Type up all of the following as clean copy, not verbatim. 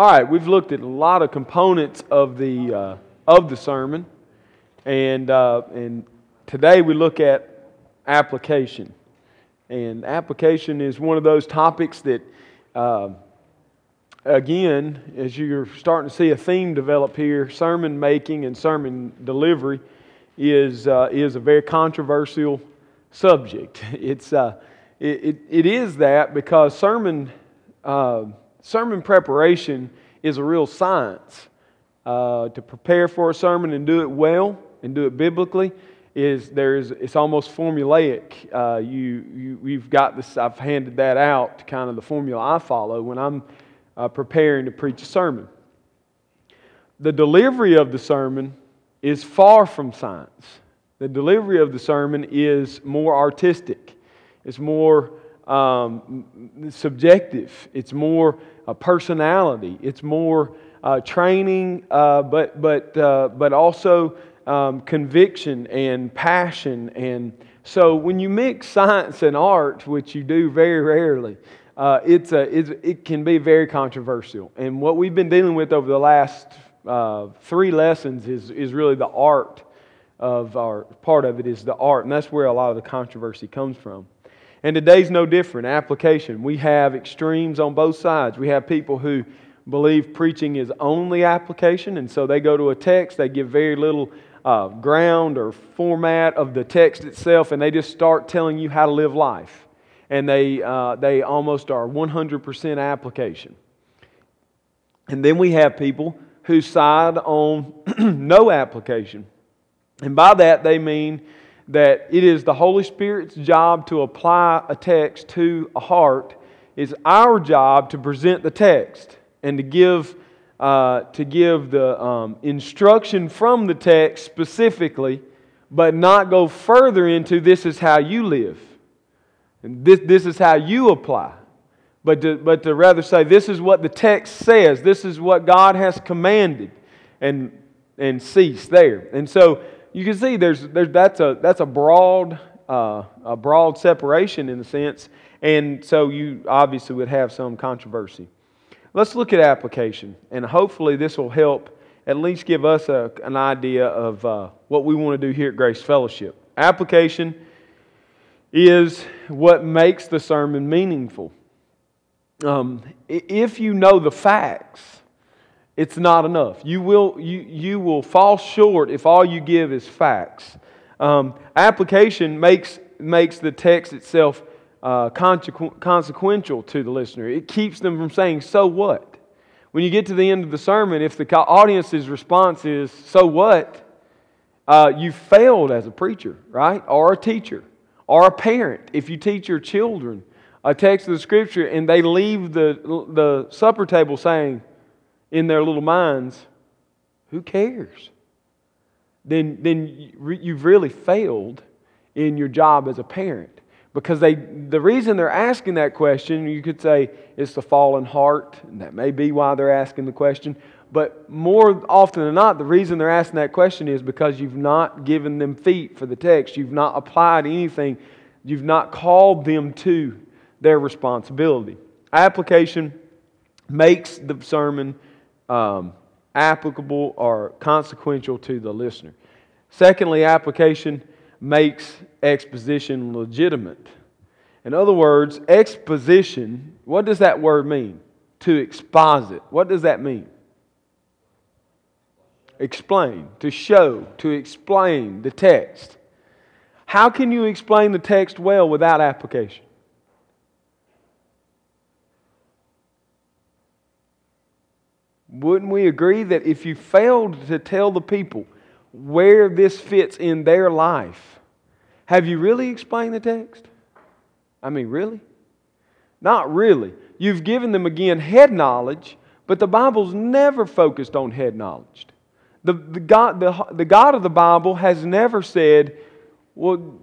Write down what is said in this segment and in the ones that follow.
All right, we've looked at a lot of components of the sermon, and today we look at application. And application is one of those topics that, again, as you're starting to see a theme develop here, sermon making and sermon delivery is a very controversial subject. It is that because sermon preparation is a real science. To prepare for a sermon and do it well and do it biblically it's almost formulaic. You've got this. I've handed that out, kind of the formula I follow when I'm preparing to preach a sermon. The delivery of the sermon is far from science. The delivery of the sermon is more artistic. It's more subjective. It's more personality. It's more training, but also conviction and passion. And so when you mix science and art, which you do very rarely, it can be very controversial. And what we've been dealing with over the last three lessons is really the art of our part of it is the art, and that's where a lot of the controversy comes from. And today's no different. Application. We have extremes on both sides. We have people who believe preaching is only application, and so they go to a text, they give very little ground or format of the text itself, and they just start telling you how to live life. And they almost are 100% application. And then we have people who side on no application. And by that they mean that it is the Holy Spirit's job to apply a text to a heart. It's our job to present the text and to give the instruction from the text specifically, but not go further into this is how you live. And this is how you apply. But to rather say this is what the text says, this is what God has commanded, and cease there. And so you can see that's a broad separation in a sense, and so you obviously would have some controversy. Let's look at application, and hopefully this will help at least give us an idea of what we want to do here at Grace Fellowship. Application is what makes the sermon meaningful. If you know the facts, it's not enough. You will fall short if all you give is facts. Application makes the text itself consequential to the listener. It keeps them from saying, so what? When you get to the end of the sermon, if the audience's response is, so what? You failed as a preacher, right? Or a teacher. Or a parent. If you teach your children a text of the Scripture and they leave the supper table saying, in their little minds, who cares? Then you've really failed in your job as a parent. Because the reason they're asking that question, you could say it's the fallen heart, and that may be why they're asking the question. But more often than not, the reason they're asking that question is because you've not given them feet for the text. You've not applied anything. You've not called them to their responsibility. Application makes the sermon applicable or consequential to the listener. Secondly, application makes exposition legitimate. In other words, exposition, what does that word mean? To exposit. What does that mean? Explain. To show. To explain the text. How can you explain the text well without application? Wouldn't we agree that if you failed to tell the people where this fits in their life, have you really explained the text? I mean, really? Not really. You've given them, again, head knowledge, but the Bible's never focused on head knowledge. The God of the Bible has never said, well,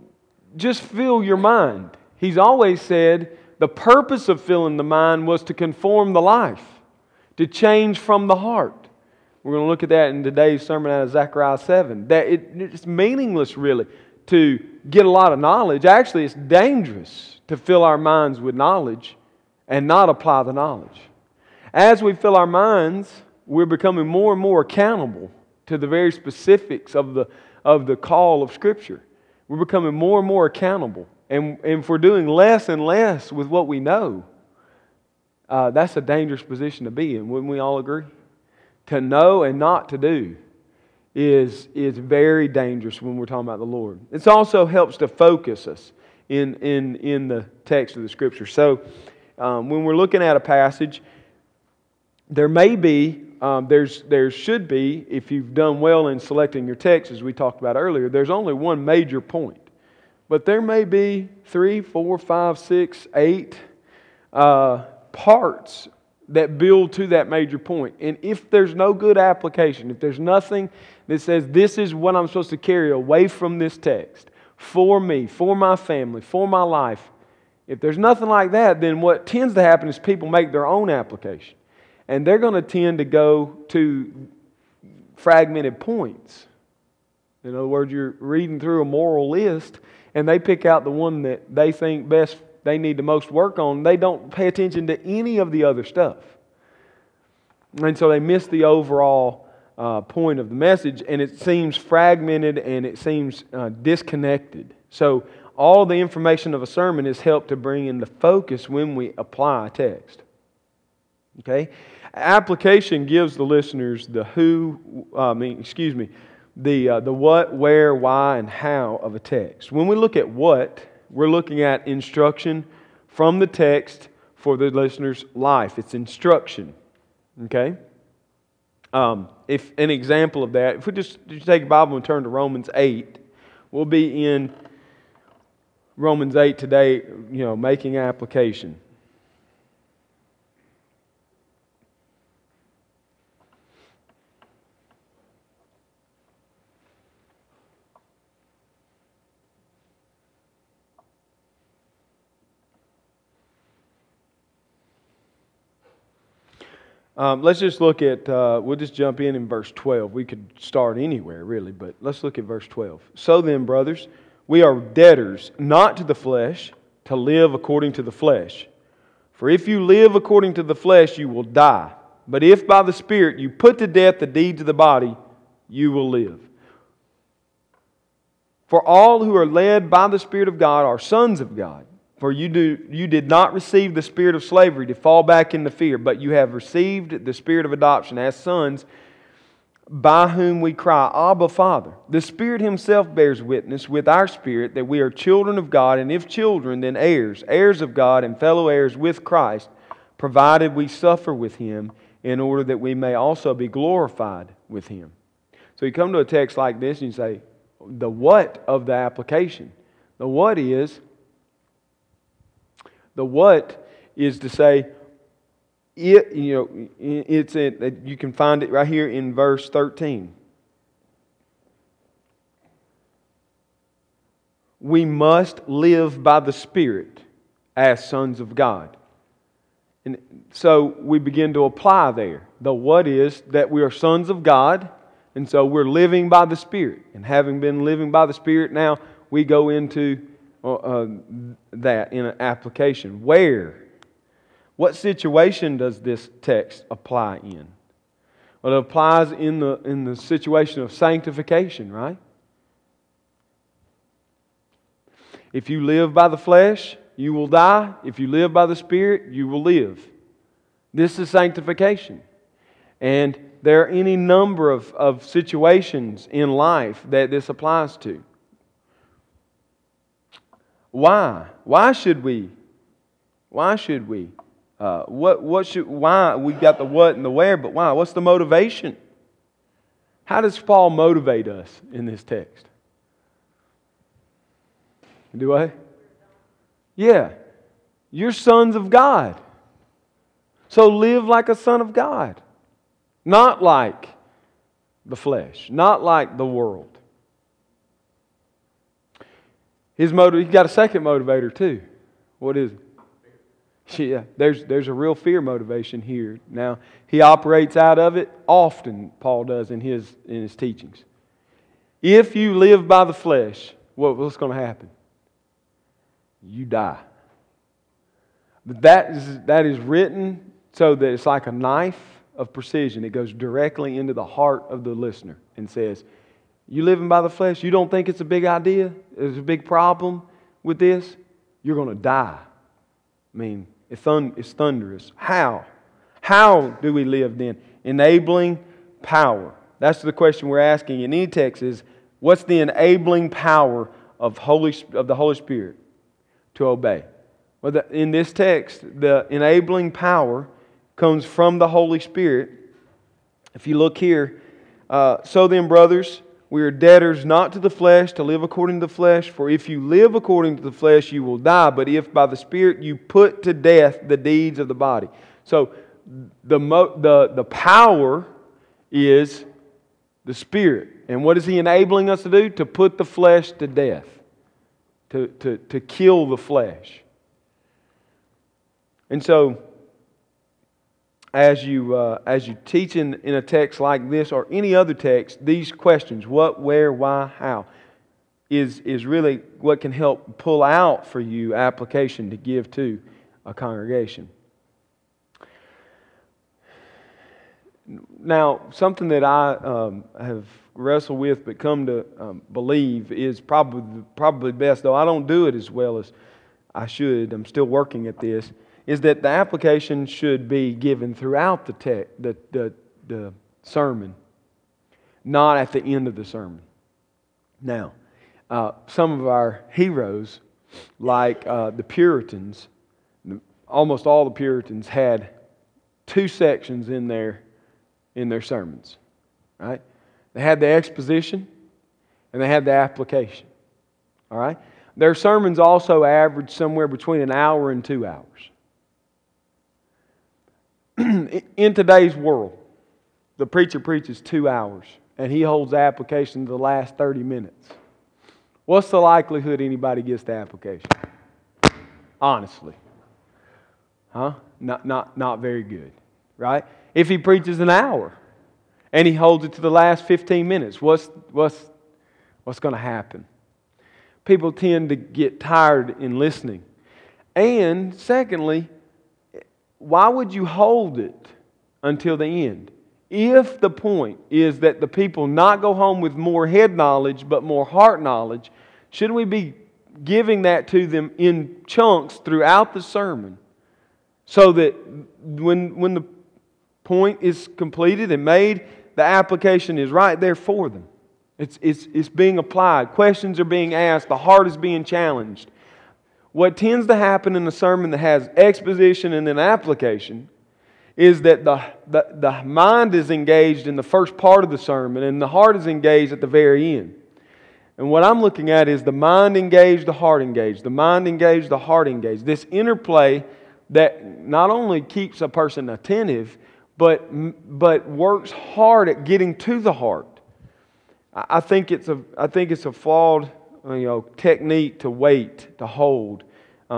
just fill your mind. He's always said the purpose of filling the mind was to conform the life, to change from the heart. We're going to look at that in today's sermon out of Zechariah 7. That it's meaningless, really, to get a lot of knowledge. Actually, it's dangerous to fill our minds with knowledge and not apply the knowledge. As we fill our minds, we're becoming more and more accountable to the very specifics of the call of Scripture. We're becoming more and more accountable. And if we're doing less and less with what we know, that's a dangerous position to be in. Wouldn't we all agree? To know and not to do is very dangerous when we're talking about the Lord. It also helps to focus us in the text of the Scripture. So when we're looking at a passage, there may be, there should be, if you've done well in selecting your text, as we talked about earlier, there's only one major point. But there may be 3, 4, 5, 6, 8 parts that build to that major point. And if there's no good application, if there's nothing that says this is what I'm supposed to carry away from this text for me, for my family, for my life, if there's nothing like that, then what tends to happen is people make their own application. And they're going to tend to go to fragmented points. In other words, you're reading through a moral list and they pick out the one that they think best they need the most work on. They don't pay attention to any of the other stuff. And so they miss the overall point of the message, and it seems fragmented and it seems disconnected. So all the information of a sermon is helped to bring into focus when we apply a text. Okay? Application gives the listeners the the what, where, why, and how of a text. When we look at what, we're looking at instruction from the text for the listener's life. It's instruction. Okay? If an example of that, if we just take a Bible and turn to Romans 8, we'll be in Romans 8 today, making application. Let's just look at, we'll just jump in verse 12. We could start anywhere, really, but let's look at verse 12. So then, brothers, we are debtors, not to the flesh, to live according to the flesh. For if you live according to the flesh, you will die. But if by the Spirit you put to death the deeds of the body, you will live. For all who are led by the Spirit of God are sons of God. For you did not receive the spirit of slavery to fall back into fear, but you have received the spirit of adoption as sons, by whom we cry, Abba, Father. The Spirit Himself bears witness with our spirit that we are children of God, and if children, then heirs, heirs of God and fellow heirs with Christ, provided we suffer with Him, in order that we may also be glorified with Him. So you come to a text like this and you say, the what of the application? The what is... The what is to say, you can find it right here in verse 13. We must live by the Spirit as sons of God. And so we begin to apply there. The what is that we are sons of God, and so we're living by the Spirit. And having been living by the Spirit, now we go into... that in an application. Where? What situation does this text apply in? Well, it applies in the situation of sanctification, right? If you live by the flesh, you will die. If you live by the Spirit, you will live. This is sanctification. And there are any number of situations in life that this applies to. Why? Why should we? Why? We got the what and the where, but why? What's the motivation? How does Paul motivate us in this text? Do I? Yeah. You're sons of God. So live like a son of God. Not like the flesh. Not like the world. He's got a second motivator too. What is it? Yeah, there's a real fear motivation here. Now, he operates out of it often, Paul does in his teachings. If you live by the flesh, what's going to happen? You die. That is written so that it's like a knife of precision. It goes directly into the heart of the listener and says, you living by the flesh, you don't think it's a big idea, there's a big problem with this, you're going to die. I mean, it's thunderous. How? How do we live then? Enabling power. That's the question we're asking in any text is, what's the enabling power of the Holy Spirit to obey? Well, in this text, the enabling power comes from the Holy Spirit. If you look here, so then, brothers, we are debtors not to the flesh, to live according to the flesh. For if you live according to the flesh, you will die. But if by the Spirit you put to death the deeds of the body. So the power is the Spirit. And what is He enabling us to do? To put the flesh to death. To kill the flesh. And so, as you teach in a text like this or any other text, these questions, what, where, why, how, is really what can help pull out for you application to give to a congregation. Now, something that I have wrestled with but come to believe is probably best, though I don't do it as well as I should, I'm still working at this, is that the application should be given throughout the sermon, not at the end of the sermon. Now, some of our heroes, like the Puritans, almost all the Puritans had two sections in their sermons. Right? They had the exposition and they had the application. All right? Their sermons also averaged somewhere between an hour and 2 hours. In today's world, the preacher preaches 2 hours and he holds application to the last 30 minutes. What's the likelihood anybody gets the application? Honestly. Huh? Not very good, right? If he preaches an hour and he holds it to the last 15 minutes, what's going to happen? People tend to get tired in listening. And secondly, why would you hold it until the end? If the point is that the people not go home with more head knowledge but more heart knowledge, shouldn't we be giving that to them in chunks throughout the sermon so that when the point is completed and made, the application is right there for them? It's being applied. Questions are being asked. The heart is being challenged. What tends to happen in a sermon that has exposition and then application is that the mind is engaged in the first part of the sermon and the heart is engaged at the very end. And what I'm looking at is the mind engaged, the heart engaged. The mind engaged, the heart engaged. This interplay that not only keeps a person attentive, but works hard at getting to the heart. I think it's a flawed, you know, technique to wait, to hold.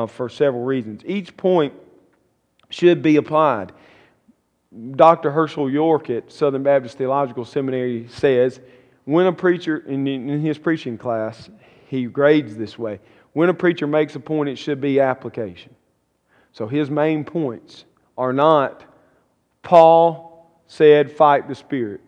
For several reasons. Each point should be applied. Dr. Herschel York at Southern Baptist Theological Seminary says, when a preacher, in his preaching class, he grades this way. When a preacher makes a point, it should be application. So his main points are not, Paul said, fight the Spirit.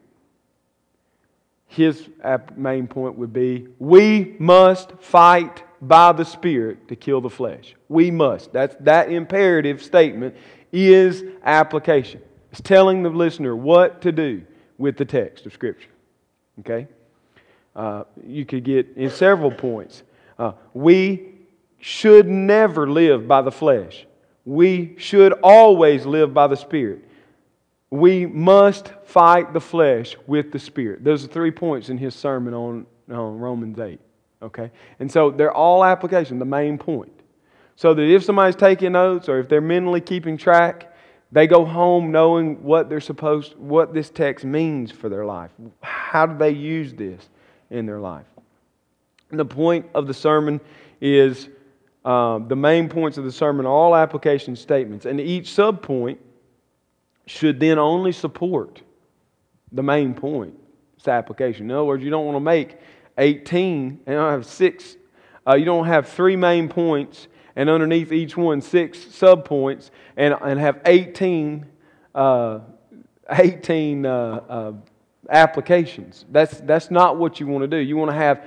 His main point would be, we must fight by the Spirit to kill the flesh. We must. That imperative statement is application. It's telling the listener what to do with the text of Scripture. Okay? You could get in several points. We should never live by the flesh. We should always live by the Spirit. We must fight the flesh with the Spirit. Those are 3 points in his sermon on Romans 8. Okay, and so they're all application, the main point. So that if somebody's taking notes or if they're mentally keeping track, they go home knowing what this text means for their life. How do they use this in their life? And the point of the sermon is, the main points of the sermon are all application statements. And each sub-point should then only support the main point. It's application. In other words, you don't want to make 18 and I have 6. You don't have 3 main points and underneath each one 6 subpoints, and have 18 applications. That's not what you want to do. You want to have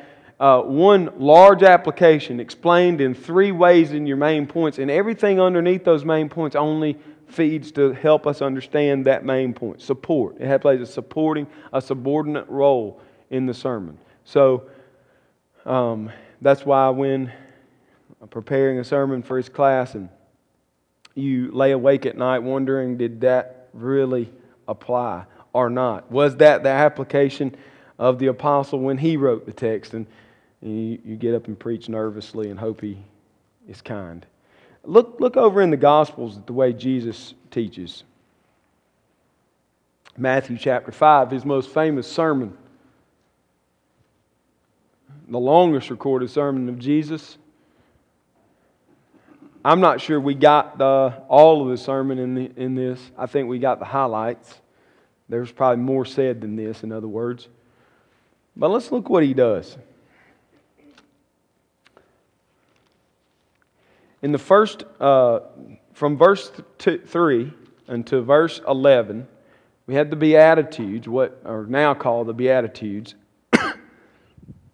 one large application explained in 3 ways in your main points, and everything underneath those main points only feeds to help us understand that main point. Support. It plays a subordinate role in the sermon. So that's why when I'm preparing a sermon for his class and you lay awake at night wondering, did that really apply or not? Was that the application of the apostle when he wrote the text? And you get up and preach nervously and hope he is kind. Look over in the Gospels at the way Jesus teaches. Matthew chapter 5, his most famous sermon. The longest recorded sermon of Jesus. I'm not sure we got all of the sermon in this. I think we got the highlights. There's probably more said than this, in other words. But let's look what he does. In the first, from verse 3 until verse 11, we had the Beatitudes, what are now called the Beatitudes.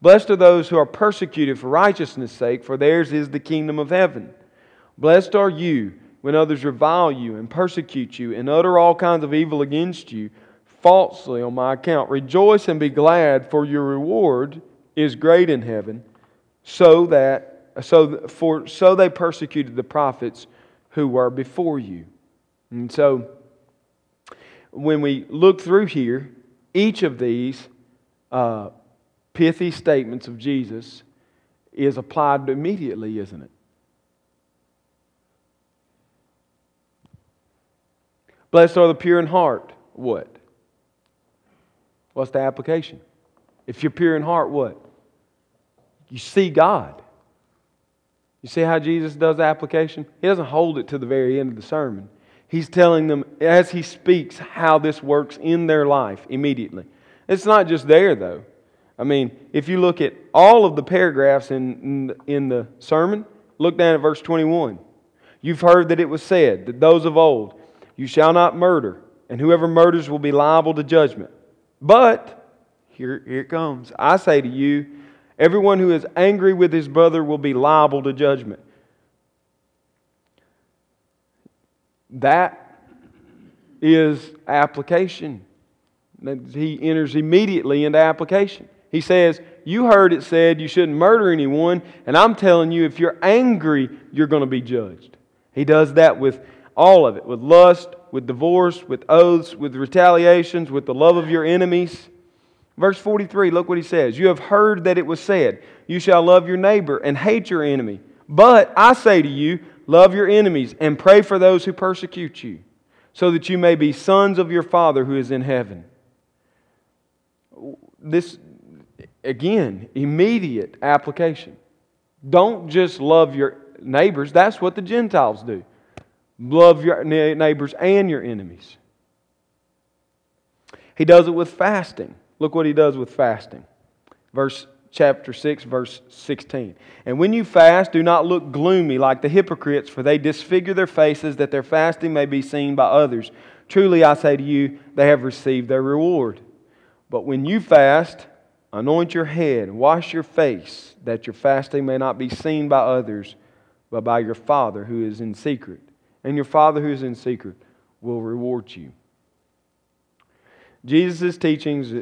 Blessed are those who are persecuted for righteousness' sake, for theirs is the kingdom of heaven. Blessed are you when others revile you and persecute you and utter all kinds of evil against you falsely on my account. Rejoice and be glad, for your reward is great in heaven, so they persecuted the prophets who were before you." And so, when we look through here, each of these pithy statements of Jesus is applied immediately, isn't it? Blessed are the pure in heart. What? What's the application? If you're pure in heart, what? You see God. You see how Jesus does application? He doesn't hold it to the very end of the sermon. He's telling them, as He speaks, how this works in their life immediately. It's not just there, though. I mean, if you look at all of the paragraphs in the sermon, look down at verse 21. "You've heard that it was said, that those of old, you shall not murder, and whoever murders will be liable to judgment. But," here it comes, "I say to you, everyone who is angry with his brother will be liable to judgment." That is application. He enters immediately into application. He says, you heard it said you shouldn't murder anyone, and I'm telling you, if you're angry, you're going to be judged. He does that with all of it, with lust, with divorce, with oaths, with retaliations, with the love of your enemies. Verse 43, look what he says. "You have heard that it was said, you shall love your neighbor and hate your enemy. But I say to you, love your enemies and pray for those who persecute you, so that you may be sons of your Father who is in heaven." This, again, immediate application. Don't just love your neighbors. That's what the Gentiles do. Love your neighbors and your enemies. He does it with fasting. Look what he does with fasting. Chapter 6, verse 16. "And when you fast, do not look gloomy like the hypocrites, for they disfigure their faces that their fasting may be seen by others. Truly I say to you, they have received their reward. But when you fast, anoint your head and wash your face, that your fasting may not be seen by others, but by your Father who is in secret. And your Father who is in secret will reward you." Jesus' teachings,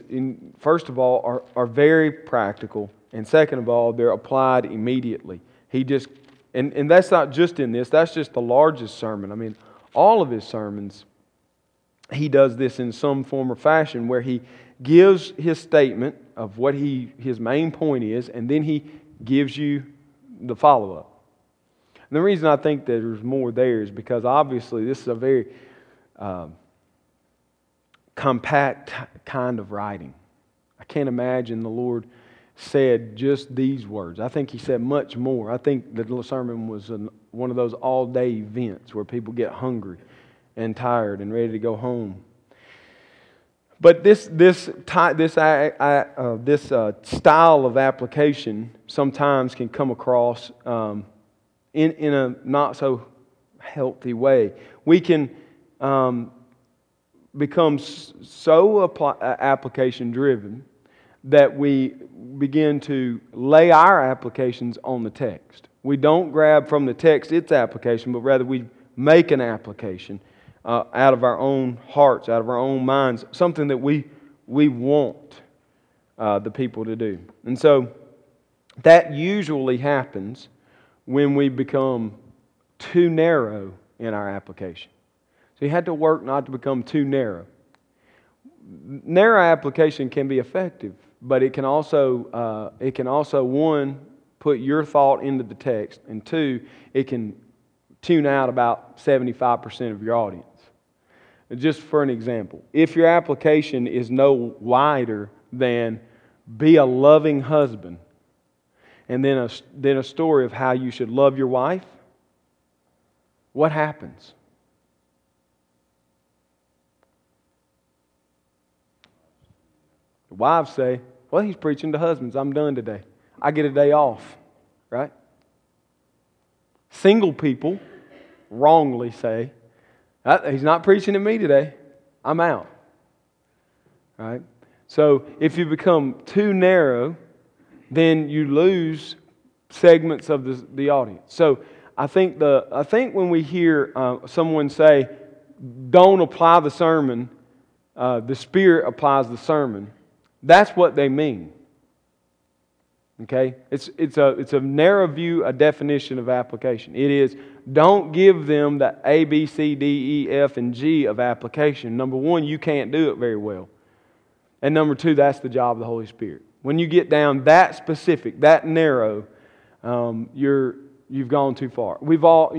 first of all, are very practical. And second of all, they're applied immediately. He just, and that's not just in this. That's just the largest sermon. I mean, all of his sermons, he does this in some form or fashion where he gives his statement of what his main point is, and then he gives you the follow-up. And the reason I think that there's more there is because obviously this is a very compact kind of writing. I can't imagine the Lord said just these words. I think He said much more. I think the little sermon was one of those all-day events where people get hungry and tired and ready to go home. But this style of application sometimes can come across in a not so healthy way. We can become so application driven that we begin to lay our applications on the text. We don't grab from the text its application, but rather we make an application out of our own hearts, out of our own minds, something that we want the people to do. And so that usually happens when we become too narrow in our application. So you had to work not to become too narrow. Narrow application can be effective, but it can also one, put your thought into the text, and two, it can tune out about 75% of your audience. Just for an example, if your application is no wider than be a loving husband, and then a story of how you should love your wife, what happens? The wives say, well, he's preaching to husbands. I'm done today. I get a day off, right? Single people wrongly say, he's not preaching to me today. I'm out. All right? So if you become too narrow, then you lose segments of the audience. So I think when we hear someone say, "Don't apply the sermon," the Spirit applies the sermon. That's what they mean. Okay, it's a narrow view, a definition of application. It is, don't give them the A, B, C, D, E, F, and G of application. Number one, you can't do it very well. And number two, that's the job of the Holy Spirit. When you get down that specific, that narrow, you've gone too far. We've all,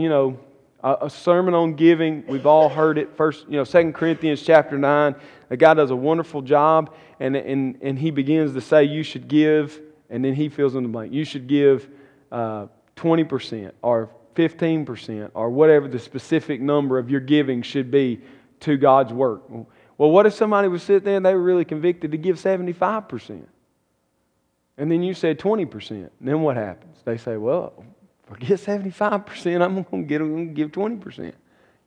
a sermon on giving, we've all heard it. 2 Corinthians chapter 9, a guy does a wonderful job, and he begins to say you should give. And then he fills in the blank. You should give 20% or 15% or whatever the specific number of your giving should be to God's work. Well, what if somebody was sitting there and they were really convicted to give 75%? And then you said 20%. Then what happens? They say, well, forget 75%. I'm going to give 20%.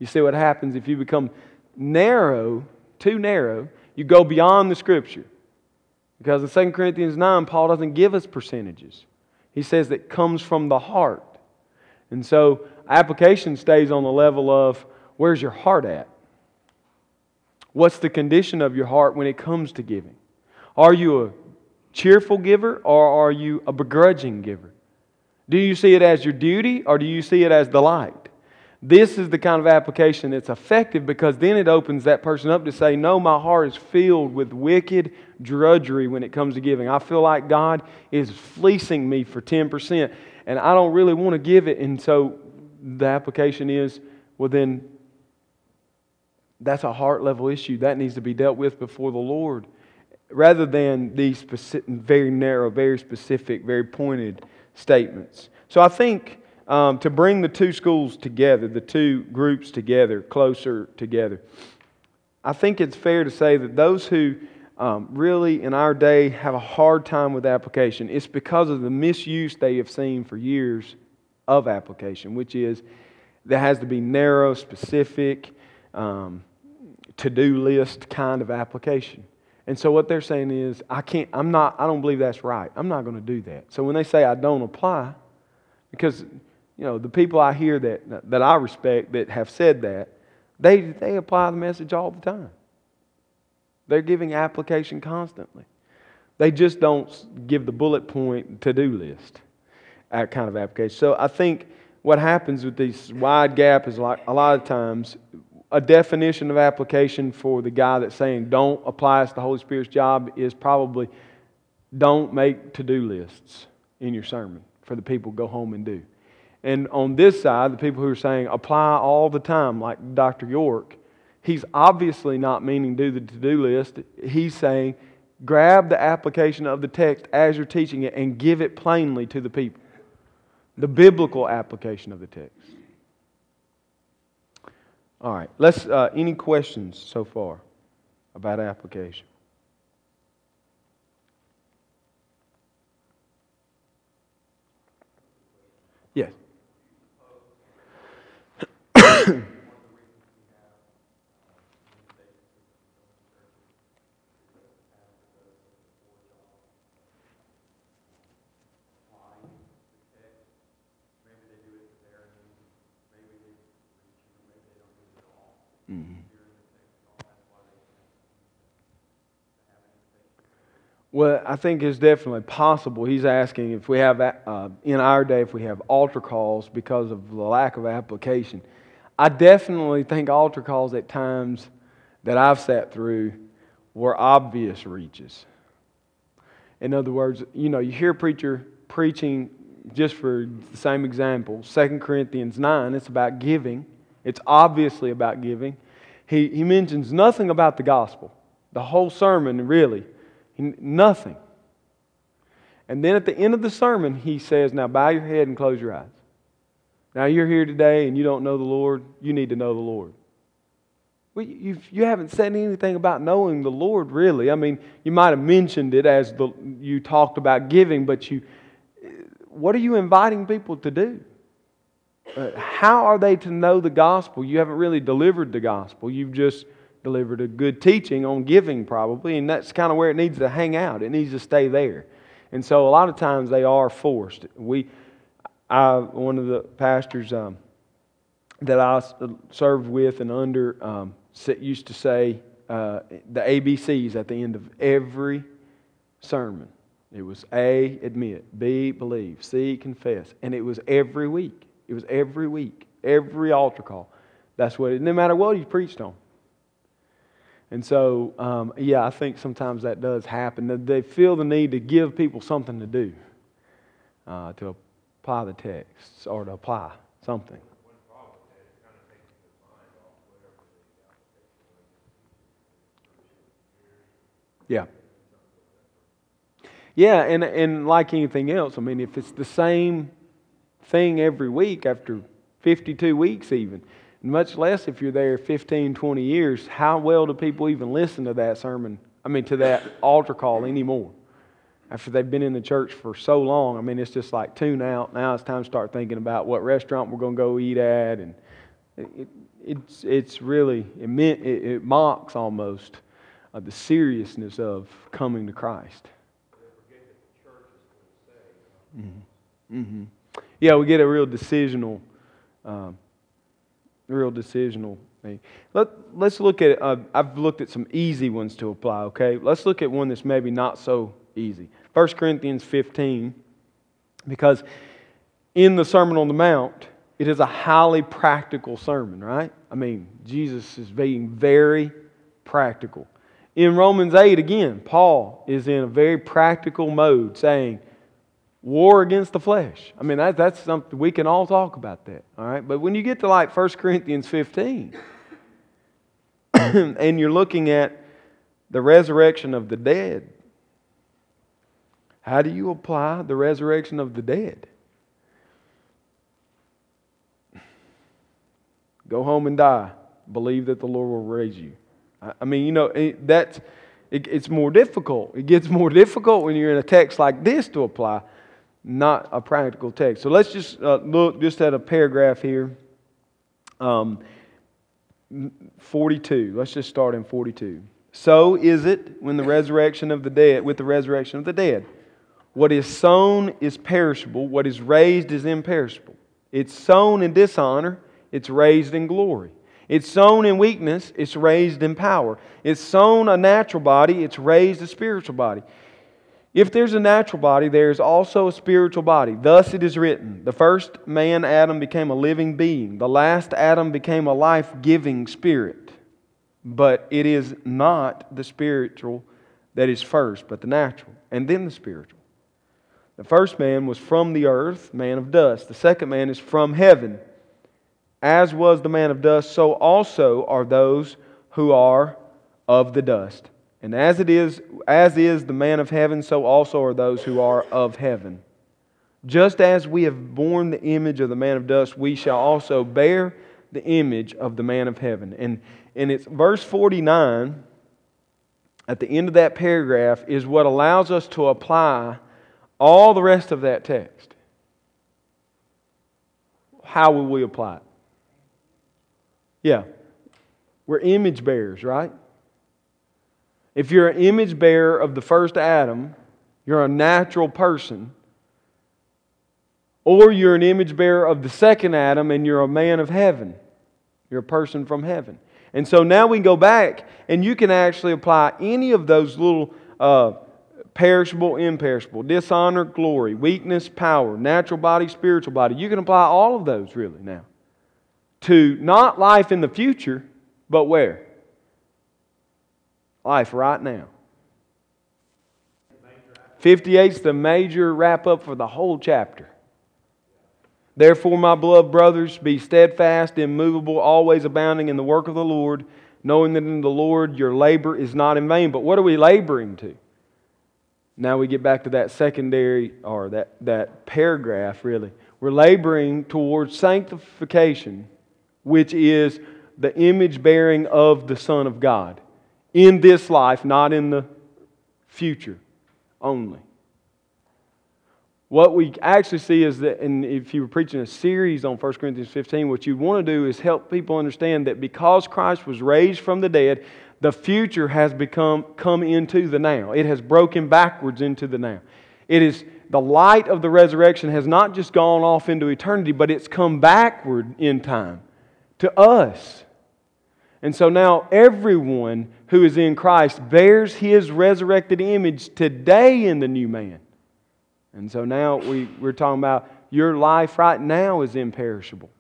You see what happens if you become narrow, too narrow. You go beyond the Scripture. Because in 2 Corinthians 9, Paul doesn't give us percentages. He says that comes from the heart. And so application stays on the level of where's your heart at? What's the condition of your heart when it comes to giving? Are you a cheerful giver or are you a begrudging giver? Do you see it as your duty or do you see it as delight? This is the kind of application that's effective because then it opens that person up to say, no, my heart is filled with wicked drudgery when it comes to giving. I feel like God is fleecing me for 10% and I don't really want to give it. And so the application is, well then, that's a heart level issue. That needs to be dealt with before the Lord rather than these specific, very narrow, very specific, very pointed statements. So I think to bring the two schools together, the two groups together, closer together. I think it's fair to say that those who really in our day have a hard time with application, it's because of the misuse they have seen for years of application, which is there has to be narrow, specific, to-do list kind of application. And so what they're saying is, I don't believe that's right. I'm not going to do that. So when they say I don't apply, because the people I hear that I respect that have said that, they apply the message all the time. They're giving application constantly. They just don't give the bullet point to-do list kind of application. So I think what happens with this wide gap is like a lot of times a definition of application for the guy that's saying don't apply, it's the Holy Spirit's job, is probably don't make to-do lists in your sermon for the people to go home and do. And on this side, the people who are saying apply all the time, like Dr. York, he's obviously not meaning do the to-do list. He's saying grab the application of the text as you're teaching it and give it plainly to the people. The biblical application of the text. All right, let's. Any questions so far about application? Yes. Well, I think it's definitely possible. He's asking if we have, in our day, if we have altar calls because of the lack of application. I definitely think altar calls at times that I've sat through were obvious reaches. In other words, you know, you hear a preacher preaching, just for the same example, 2 Corinthians 9, it's about giving. It's obviously about giving. He mentions nothing about the gospel. The whole sermon, really. Nothing. And then at the end of the sermon, he says, now bow your head and close your eyes. Now you're here today and you don't know the Lord. You need to know the Lord. Well, you haven't said anything about knowing the Lord, really. I mean, you might have mentioned it as you talked about giving, but what are you inviting people to do? How are they to know the gospel? You haven't really delivered the gospel. You've just delivered a good teaching on giving, probably, and that's kind of where it needs to hang out. It needs to stay there. And so a lot of times they are forced. One of the pastors that I served with and under used to say the ABCs at the end of every sermon. It was A, admit, B, believe, C, confess, and it was every week. It was every week, every altar call. That's what it, no matter what you preached on. And so, yeah, I think sometimes that does happen. They feel the need to give people something to do, to apply the text or to apply something. Yeah. Yeah, and like anything else, I mean, if it's the same thing every week after 52 weeks even, much less if you're there 15, 20 years, how well do people even listen to that sermon, to that altar call anymore? After they've been in the church for so long, it's just like tune out. Now it's time to start thinking about what restaurant we're going to go eat at. And it mocks almost the seriousness of coming to Christ. Mm-hmm. Mm-hmm. Yeah, we get a real decisional... real decisional thing. Let's look at, I've looked at some easy ones to apply, okay? Let's look at one that's maybe not so easy. 1 Corinthians 15, because in the Sermon on the Mount, it is a highly practical sermon, right? Jesus is being very practical. In Romans 8, again, Paul is in a very practical mode saying, war against the flesh. That's something we can all talk about that. All right? But when you get to 1 Corinthians 15 and you're looking at the resurrection of the dead, how do you apply the resurrection of the dead? Go home and die. Believe that the Lord will raise you. It's more difficult. It gets more difficult when you're in a text like this to apply. Not a practical text. So let's just look just at a paragraph here. 42. Let's just start in 42. So is it with the resurrection of the dead. What is sown is perishable. What is raised is imperishable. It's sown in dishonor. It's raised in glory. It's sown in weakness. It's raised in power. It's sown a natural body. It's raised a spiritual body. If there's a natural body, there is also a spiritual body. Thus it is written, the first man, Adam, became a living being. The last Adam became a life-giving spirit. But it is not the spiritual that is first, but the natural, and then the spiritual. The first man was from the earth, man of dust. The second man is from heaven. As was the man of dust, so also are those who are of the dust. And as is the man of heaven, so also are those who are of heaven. Just as we have borne the image of the man of dust, we shall also bear the image of the man of heaven. And it's verse 49 at the end of that paragraph is what allows us to apply all the rest of that text. How will we apply it? Yeah. We're image bearers, right? If you're an image bearer of the first Adam, you're a natural person. Or you're an image bearer of the second Adam and you're a man of heaven. You're a person from heaven. And so now we go back and you can actually apply any of those little perishable, imperishable, dishonor, glory, weakness, power, natural body, spiritual body. You can apply all of those really now to not life in the future, but where? Life right now. 58's the major wrap up for the whole chapter. Therefore, my beloved brothers, be steadfast, immovable, always abounding in the work of the Lord, knowing that in the Lord your labor is not in vain. But what are we laboring to? Now we get back to that secondary, or that paragraph, really. We're laboring towards sanctification, which is the image bearing of the Son of God. In this life, not in the future only. What we actually see is that, and if you were preaching a series on 1 Corinthians 15, what you want to do is help people understand that because Christ was raised from the dead, the future has come into the now. It has broken backwards into the now. It is the light of the resurrection has not just gone off into eternity, but it's come backward in time to us. And so now everyone who is in Christ bears His resurrected image today in the new man. And so now we're talking about your life right now is imperishable.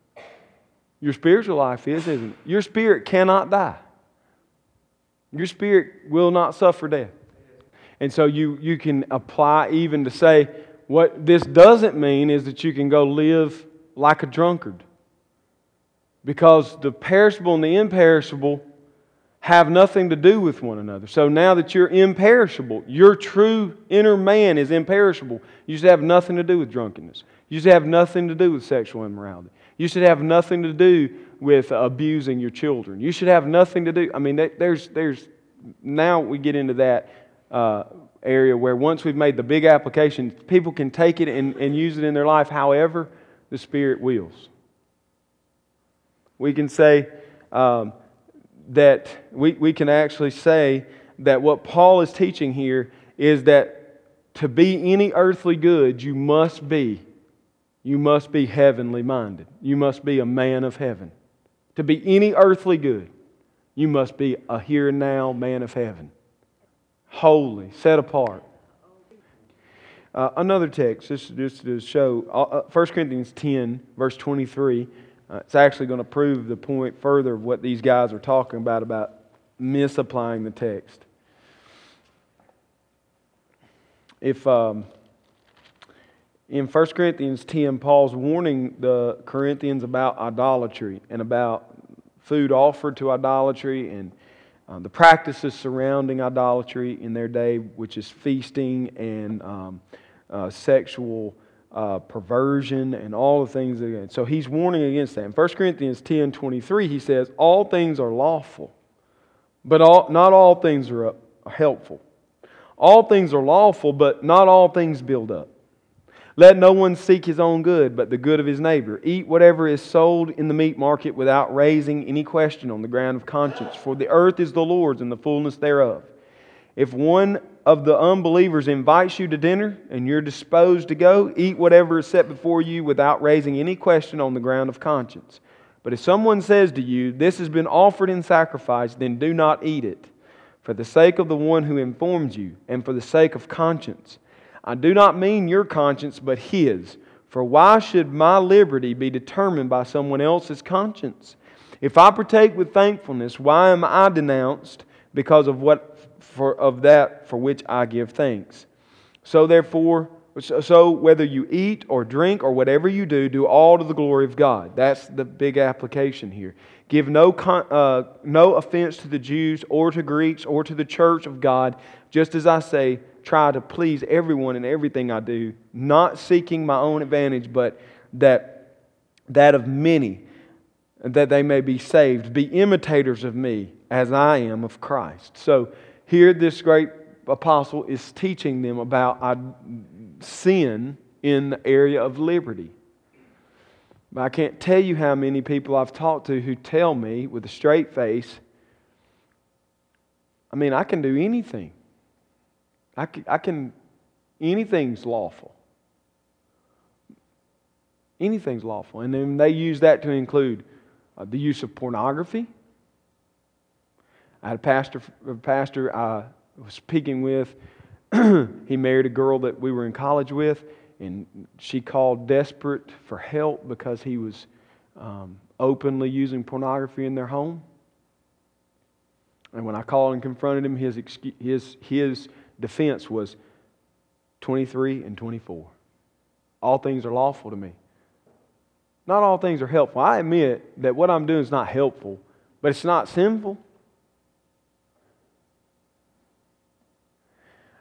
Your spiritual life is, isn't it? Your spirit cannot die. Your spirit will not suffer death. And so you can apply even to say what this doesn't mean is that you can go live like a drunkard. Because the perishable and the imperishable have nothing to do with one another. So now that you're imperishable, your true inner man is imperishable. You should have nothing to do with drunkenness. You should have nothing to do with sexual immorality. You should have nothing to do with abusing your children. You should have nothing to do. I mean, there's now we get into that area where once we've made the big application, people can take it and use it in their life however the Spirit wills. We can say that we can actually say that what Paul is teaching here is that to be any earthly good, you must be heavenly minded. You must be a man of heaven. To be any earthly good, you must be a here and now man of heaven. Holy, set apart. Another text, just to show, 1 Corinthians 10, verse 23. It's actually going to prove the point further of what these guys are talking about misapplying the text. If in 1 Corinthians 10, Paul's warning the Corinthians about idolatry and about food offered to idolatry and the practices surrounding idolatry in their day, which is feasting and sexual perversion and all the things again. So he's warning against that. In 1 Corinthians 10:23, he says, all things are lawful, but not all things are helpful. All things are lawful, but not all things build up. Let no one seek his own good, but the good of his neighbor. Eat whatever is sold in the meat market without raising any question on the ground of conscience, for the earth is the Lord's and the fullness thereof. If one of the unbelievers invites you to dinner and you're disposed to go, eat whatever is set before you without raising any question on the ground of conscience. But if someone says to you, this has been offered in sacrifice, then do not eat it, for the sake of the one who informs you and for the sake of conscience. I do not mean your conscience, but his. For why should my liberty be determined by someone else's conscience? If I partake with thankfulness, why am I denounced because of that for which I give thanks? So therefore, So whether you eat or drink or whatever you do, do all to the glory of God. That's the big application here. Give no offense to the Jews or to Greeks or to the church of God. Just as I say, try to please everyone in everything I do, not seeking my own advantage, but that of many, that they may be saved. Be imitators of me as I am of Christ. So here this great apostle is teaching them about sin in the area of liberty. I can't tell you how many people I've talked to who tell me with a straight face, I mean, I can do anything. I can anything's lawful. Anything's lawful. And then they use that to include the use of pornography. I had a pastor I was speaking with. He married a girl that we were in college with, and she called desperate for help because he was openly using pornography in their home. And when I called and confronted him, his defense was 23 and 24. All things are lawful to me. Not all things are helpful. I admit that what I'm doing is not helpful, but it's not sinful.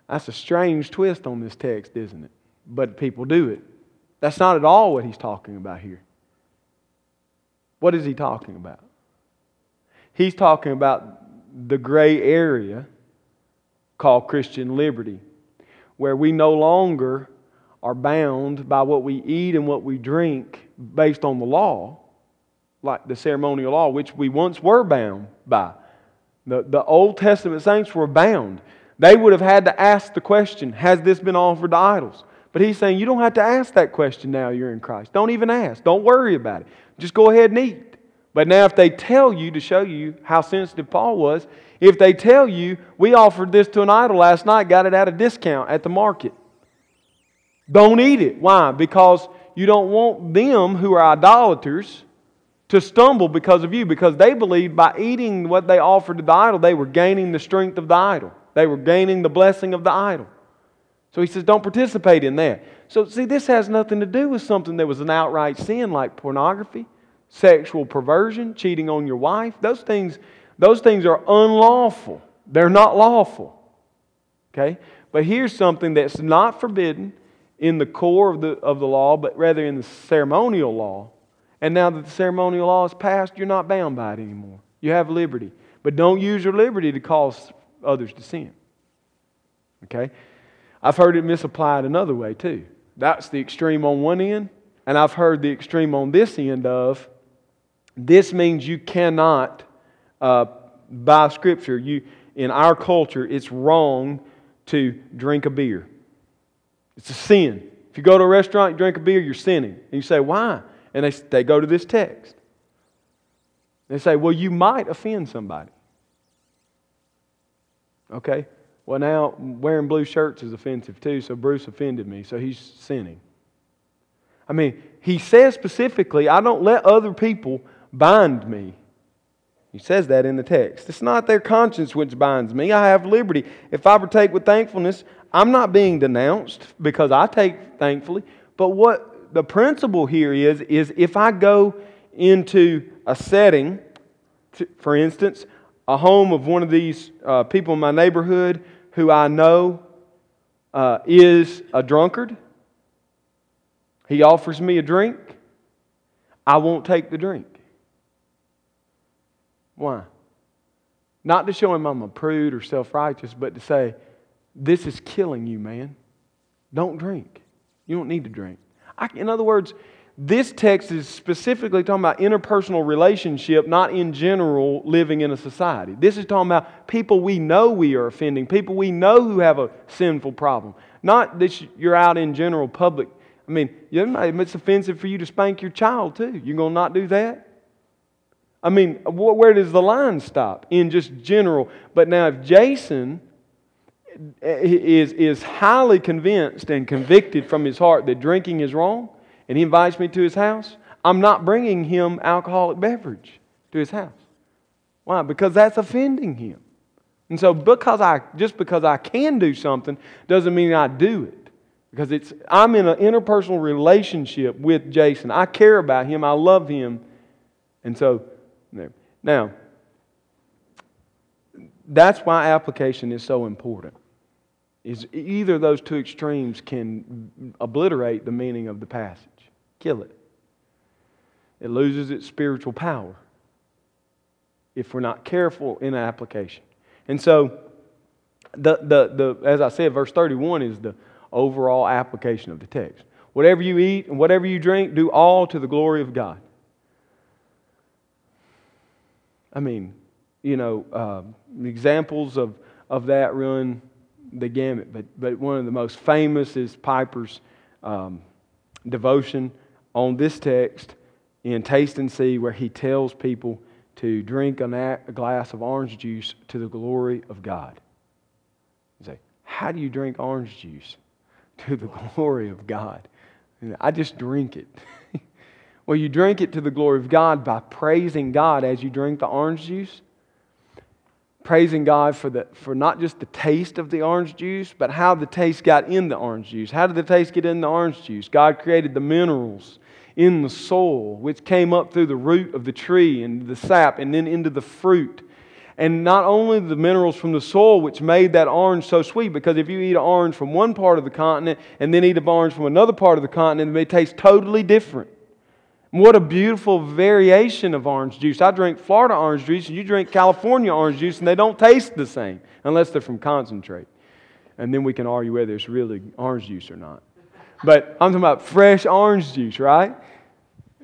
That's a strange twist on this text, isn't it? But people do it. That's not at all what he's talking about here. What is he talking about? He's talking about the gray area called Christian liberty, where we no longer are bound by what we eat and what we drink based on the law, like the ceremonial law, which we once were bound by. The Old Testament saints were bound. They would have had to ask the question, has this been offered to idols? But he's saying, you don't have to ask that question now you're in Christ. Don't even ask. Don't worry about it. Just go ahead and eat. But now if they tell you, to show you how sensitive Paul was, if they tell you, we offered this to an idol last night, got it at a discount at the market, don't eat it. Why? Because you don't want them who are idolaters to stumble because of you, because they believed by eating what they offered to the idol, they were gaining the strength of the idol. They were gaining the blessing of the idol. So he says, don't participate in that. So see, this has nothing to do with something that was an outright sin like pornography, sexual perversion, cheating on your wife. Those things are unlawful. They're not lawful. Okay? But here's something that's not forbidden in the core of the law, but rather in the ceremonial law. And now that the ceremonial law is passed, you're not bound by it anymore. You have liberty. But don't use your liberty to cause others to sin. Okay? I've heard it misapplied another way too. That's the extreme on one end, and I've heard the extreme on this end of, this means you cannot, by Scripture, in our culture, it's wrong to drink a beer. It's a sin. If you go to a restaurant, you drink a beer, you're sinning. And you say, why? And they go to this text. They say, well, you might offend somebody. Okay, well now wearing blue shirts is offensive too, so Bruce offended me, so he's sinning. I mean, he says specifically, I don't let other people bind me. He says that in the text. It's not their conscience which binds me. I have liberty. If I partake with thankfulness, I'm not being denounced because I take thankfully. But what the principle here is if I go into a setting, for instance, a home of one of these people in my neighborhood who I know is a drunkard. He offers me a drink. I won't take the drink. Why? Not to show him I'm a prude or self-righteous, but to say, this is killing you, man. Don't drink. You don't need to drink. In other words, this text is specifically talking about interpersonal relationship, not in general living in a society. This is talking about people we know we are offending, people we know who have a sinful problem. Not that you're out in general public. I mean, it's offensive for you to spank your child too. You're going to not do that? I mean, where does the line stop? In just general. But now if Jason is highly convinced and convicted from his heart that drinking is wrong, and he invites me to his house, I'm not bringing him alcoholic beverage to his house. Why? Because that's offending him. And so because I can do something doesn't mean I do it. Because I'm in an interpersonal relationship with Jason. I care about him. I love him. And so, now, that's why application is so important. Is either of those two extremes can obliterate the meaning of the passage. Kill it. It loses its spiritual power if we're not careful in application. And so, as I said, verse 31 is the overall application of the text. Whatever you eat and whatever you drink, do all to the glory of God. I mean, examples of that run the gamut. But one of the most famous is Piper's devotion on this text in Taste and See, where he tells people to drink a glass of orange juice to the glory of God. You say, how do you drink orange juice? To the glory of God. I just drink it. Well, you drink it to the glory of God by praising God as you drink the orange juice. Praising God for not just the taste of the orange juice, but how the taste got in the orange juice. How did the taste get in the orange juice? God created the minerals in the soil, which came up through the root of the tree and the sap and then into the fruit. And not only the minerals from the soil, which made that orange so sweet, because if you eat an orange from one part of the continent and then eat an orange from another part of the continent, it may taste totally different. And what a beautiful variation of orange juice. I drink Florida orange juice, and you drink California orange juice, and they don't taste the same, unless they're from concentrate. And then we can argue whether it's really orange juice or not. But I'm talking about fresh orange juice, right?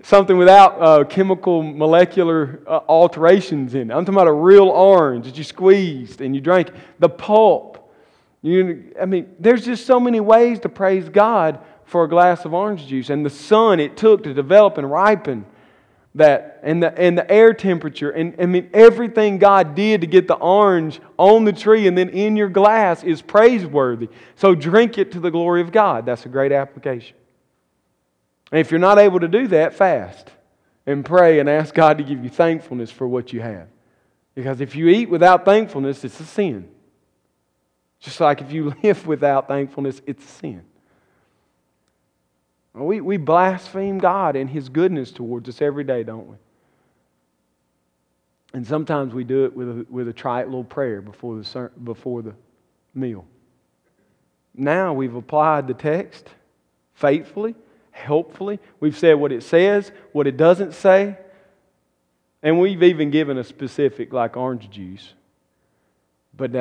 Something without chemical, molecular alterations in it. I'm talking about a real orange that you squeezed and you drank. The pulp. There's just so many ways to praise God for a glass of orange juice. And the sun it took to develop and ripen that. And the air temperature. And everything God did to get the orange on the tree and then in your glass is praiseworthy. So drink it to the glory of God. That's a great application. And if you're not able to do that, fast and pray and ask God to give you thankfulness for what you have. Because if you eat without thankfulness, it's a sin. Just like if you live without thankfulness, it's a sin. We blaspheme God and His goodness towards us every day, don't we? And sometimes we do it with a trite little prayer before the meal. Now we've applied the text faithfully. Helpfully, we've said what it says, what it doesn't say, and we've even given a specific like orange juice. But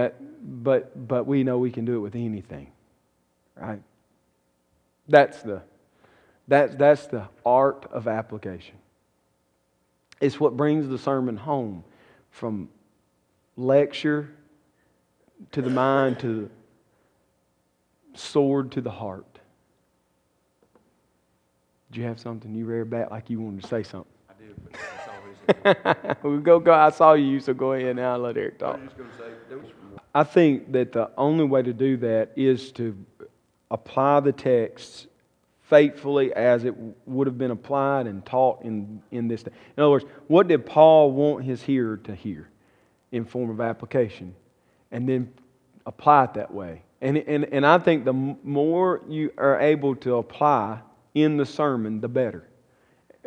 we know we can do it with anything, right? That's the art of application. It's what brings the sermon home, from lecture to the mind to the sword to the heart. Did you have something? You reared back like you wanted to say something. I did, but that's all reason. Go. I saw you, so go ahead now and let Eric talk. I think that the only way to do that is to apply the text faithfully as it would have been applied and taught in this day. In other words, what did Paul want his hearer to hear in form of application? And then apply it that way. And I think the more you are able to apply in the sermon, the better.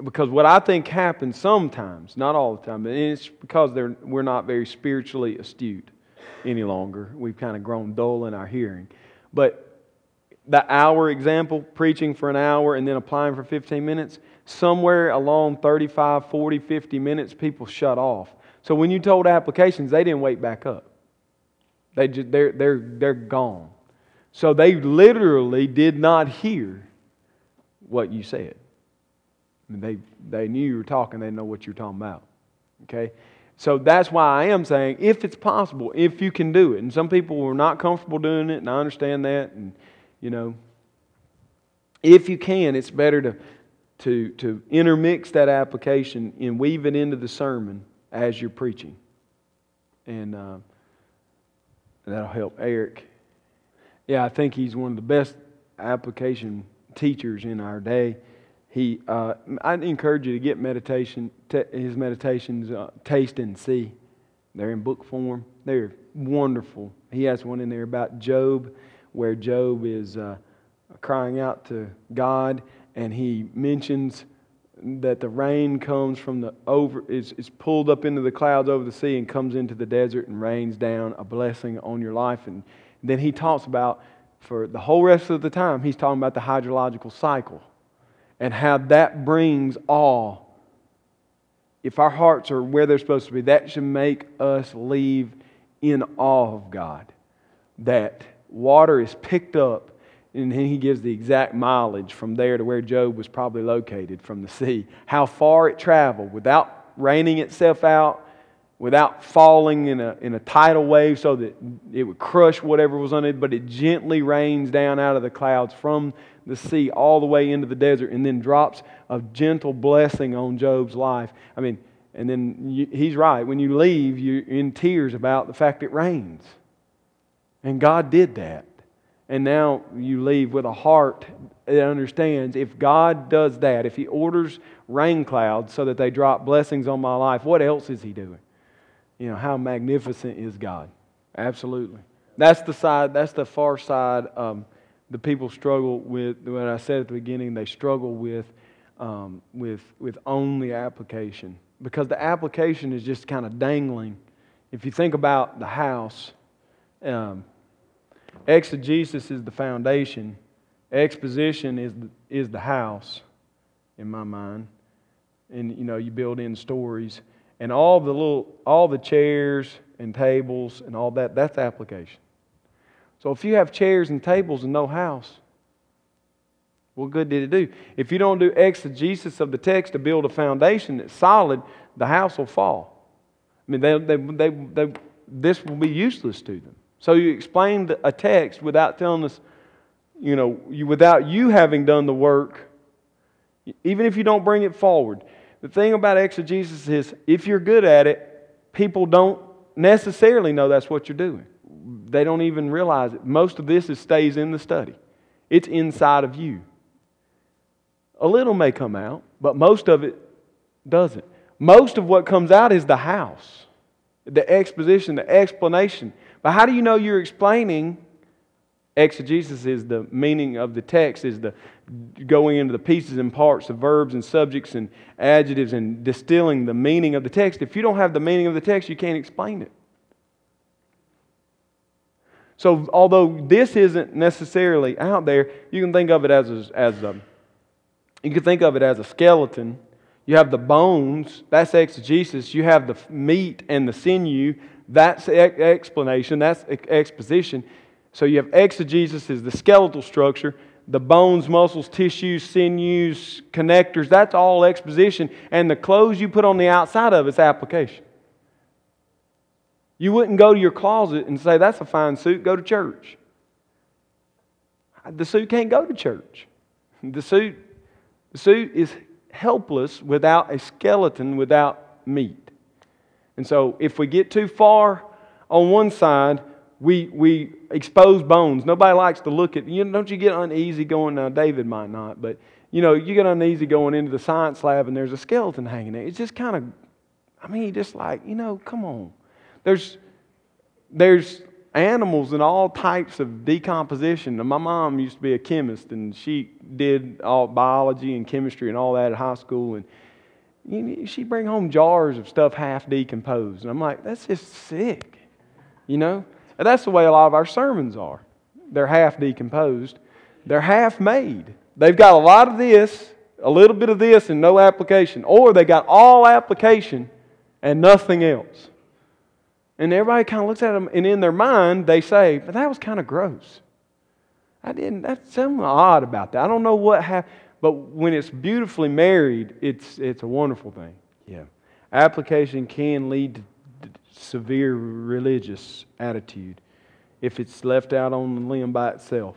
Because what I think happens sometimes, not all the time, and it's because we're not very spiritually astute any longer. We've kind of grown dull in our hearing. But the hour example, preaching for an hour and then applying for 15 minutes, somewhere along 35, 40, 50 minutes, people shut off. So when you told applications, they didn't wake back up. They're gone. So they literally did not hear what you said. They knew you were talking. They know what you're talking about. Okay? So that's why I am saying, if it's possible, if you can do it. And some people were not comfortable doing it, and I understand that. And if you can, it's better to intermix that application and weave it into the sermon as you're preaching. And that'll help Eric. Yeah, I think he's one of the best application teachers in our day. I'd encourage you to get his meditations, Taste and See. They're in book form. They're wonderful. He has one in there about Job, where Job is crying out to God, and he mentions that the rain comes from the is pulled up into the clouds over the sea and comes into the desert and rains down a blessing on your life. And then he talks about, for the whole rest of the time, he's talking about the hydrological cycle and how that brings awe. If our hearts are where they're supposed to be, that should make us leave in awe of God. That water is picked up, and then he gives the exact mileage from there to where Job was probably located from the sea. How far it traveled without raining itself out, without falling in a tidal wave so that it would crush whatever was on it, but it gently rains down out of the clouds from the sea all the way into the desert, and then drops a gentle blessing on Job's life. I mean, and then he's right. When you leave, you're in tears about the fact it rains. And God did that. And now you leave with a heart that understands, if God does that, if he orders rain clouds so that they drop blessings on my life, what else is he doing? You know, how magnificent is God? Absolutely. That's the far side the people struggle with. What I said at the beginning, they struggle with only application. Because the application is just kind of dangling. If you think about the house, exegesis is the foundation. Exposition is the house, in my mind. And, you know, you build in stories. And all the chairs and tables and all that, that's application. So if you have chairs and tables and no house, what good did it do? If you don't do exegesis of the text to build a foundation that's solid, the house will fall. I mean, this will be useless to them. So you explained a text without telling us, you know, without you having done the work, even if you don't bring it forward. The thing about exegesis is, if you're good at it, people don't necessarily know that's what you're doing. They don't even realize it. Most of this stays in the study. It's inside of you. A little may come out, but most of it doesn't. Most of what comes out is the house, the exposition, the explanation. But how do you know you're explaining? Exegesis is the meaning of the text, is the going into the pieces and parts, the verbs and subjects and adjectives, and distilling the meaning of the text. If you don't have the meaning of the text, you can't explain it. So although this isn't necessarily out there, you can think of it as a skeleton. You have the bones, that's exegesis. You have the meat and the sinew, that's explanation, that's exposition. So you have exegesis is the skeletal structure, the bones, muscles, tissues, sinews, connectors, that's all exposition. And the clothes you put on the outside of it's application. You wouldn't go to your closet and say, that's a fine suit, go to church. The suit can't go to church. The suit is helpless without a skeleton, without meat. And so if we get too far on one side, we expose bones. Nobody likes to look at, you know, don't you get uneasy going, now David might not, but you know, you get uneasy going into the science lab and there's a skeleton hanging there. It's just kind of, I mean, just like, you know, come on. There's animals in all types of decomposition. Now, my mom used to be a chemist and she did all biology and chemistry and all that at high school, and you know, she'd bring home jars of stuff half decomposed. And I'm like, that's just sick, you know? And that's the way a lot of our sermons are. They're half decomposed. They're half made. They've got a lot of this, a little bit of this, and no application. Or they got all application and nothing else. And everybody kind of looks at them, and in their mind, they say, but that was kind of gross. That's something odd about that. I don't know what happened. But when it's beautifully married, it's a wonderful thing. Yeah. Application can lead to severe religious attitude if it's left out on the limb by itself.